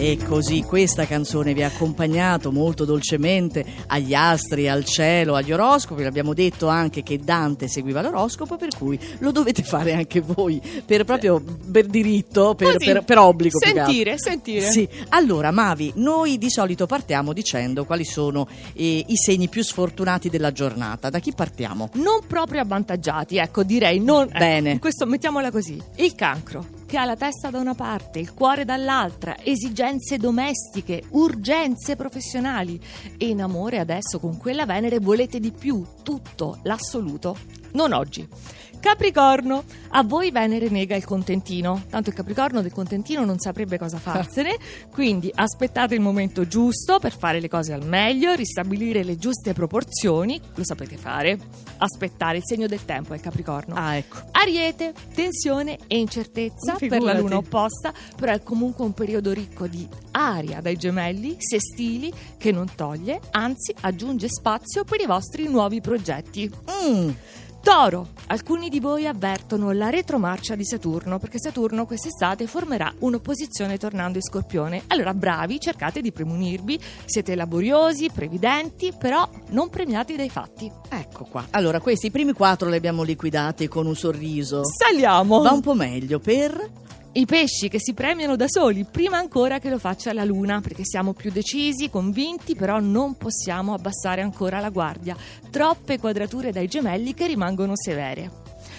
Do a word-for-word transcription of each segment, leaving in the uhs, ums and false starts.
E così questa canzone vi ha accompagnato molto dolcemente agli astri, al cielo, agli oroscopi. L'abbiamo detto anche che Dante seguiva l'oroscopo, per cui lo dovete fare anche voi, per proprio per diritto, per, per, per obbligo. Sentire, sentire. Sì, allora Mavi, noi di solito partiamo dicendo quali sono eh, i segni più sfortunati della giornata. Da chi partiamo? Non proprio avvantaggiati, ecco, direi non bene. Eh, questo mettiamola così. Il Cancro, che ha la testa da una parte, il cuore dall'altra, esigenze domestiche, urgenze professionali, e in amore adesso con quella Venere volete di più, tutto, l'assoluto, non oggi. Capricorno, a voi Venere nega il contentino, tanto il Capricorno del contentino non saprebbe cosa farsene, quindi aspettate il momento giusto per fare le cose al meglio, ristabilire le giuste proporzioni, lo sapete fare, aspettare il segno del tempo è il Capricorno. Ah, ecco. Ariete, tensione e incertezza. Figurati. Per la luna opposta, però è comunque un periodo ricco di aria dai Gemelli, sestili, che non toglie, anzi aggiunge spazio per i vostri nuovi progetti. Mm. Toro, alcuni di voi avvertono la retromarcia di Saturno, perché Saturno quest'estate formerà un'opposizione tornando in Scorpione. Allora bravi, cercate di premunirvi, siete laboriosi, previdenti, però non premiati dai fatti. Ecco qua. Allora questi i primi quattro li abbiamo liquidati con un sorriso. Saliamo. Va un po' meglio per i pesci, che si premiano da soli prima ancora che lo faccia la luna, perché siamo più decisi, convinti, però non possiamo abbassare ancora la guardia. Troppe quadrature dai Gemelli che rimangono severe.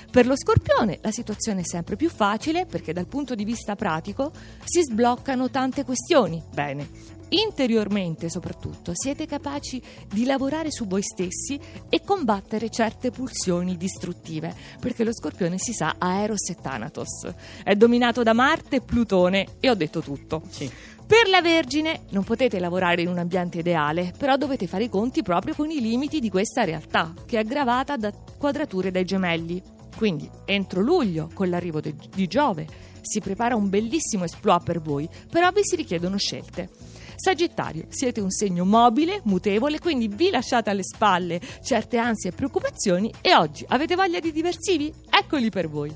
Per lo Scorpione la situazione è sempre più facile, perché dal punto di vista pratico si sbloccano tante questioni. Bene. Interiormente soprattutto siete capaci di lavorare su voi stessi e combattere certe pulsioni distruttive, perché lo Scorpione, si sa, Aeros e Thanatos, è dominato da Marte e Plutone, e ho detto tutto. Sì. Per la Vergine non potete lavorare in un ambiente ideale, però dovete fare i conti proprio con i limiti di questa realtà, che è aggravata da quadrature dai Gemelli. Quindi entro luglio, con l'arrivo de- di Giove, si prepara un bellissimo exploit per voi, però vi si richiedono scelte. Sagittario, siete un segno mobile, mutevole, quindi vi lasciate alle spalle certe ansie e preoccupazioni, e oggi avete voglia di diversivi? Eccoli per voi.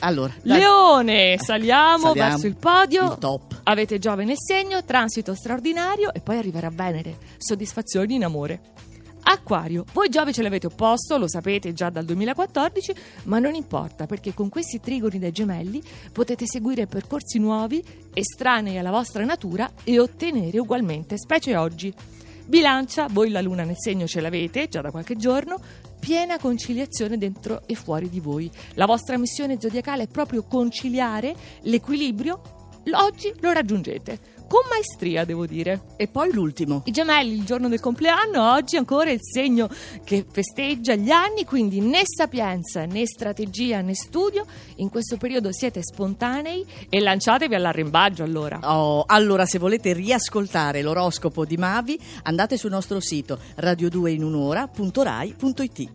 Allora, Leone, saliamo, saliamo verso il podio, il top. Avete Giove nel segno, transito straordinario, e poi arriverà Venere, soddisfazioni in amore. Acquario, voi Giove ce l'avete opposto, lo sapete già dal duemilaquattordici, ma non importa, perché con questi trigoni dai Gemelli potete seguire percorsi nuovi, estranei alla vostra natura, e ottenere ugualmente, specie oggi. Bilancia, voi la luna nel segno ce l'avete già da qualche giorno, piena conciliazione dentro e fuori di voi. La vostra missione zodiacale è proprio conciliare l'equilibrio, oggi lo raggiungete. Con maestria, devo dire. E poi l'ultimo, i Gemelli, il giorno del compleanno, oggi ancora il segno che festeggia gli anni, quindi né sapienza, né strategia, né studio. In questo periodo siete spontanei e lanciatevi all'arrembaggio, allora. Oh, allora se volete riascoltare l'oroscopo di Mavi, andate sul nostro sito radio due in un'ora punto rai punto it.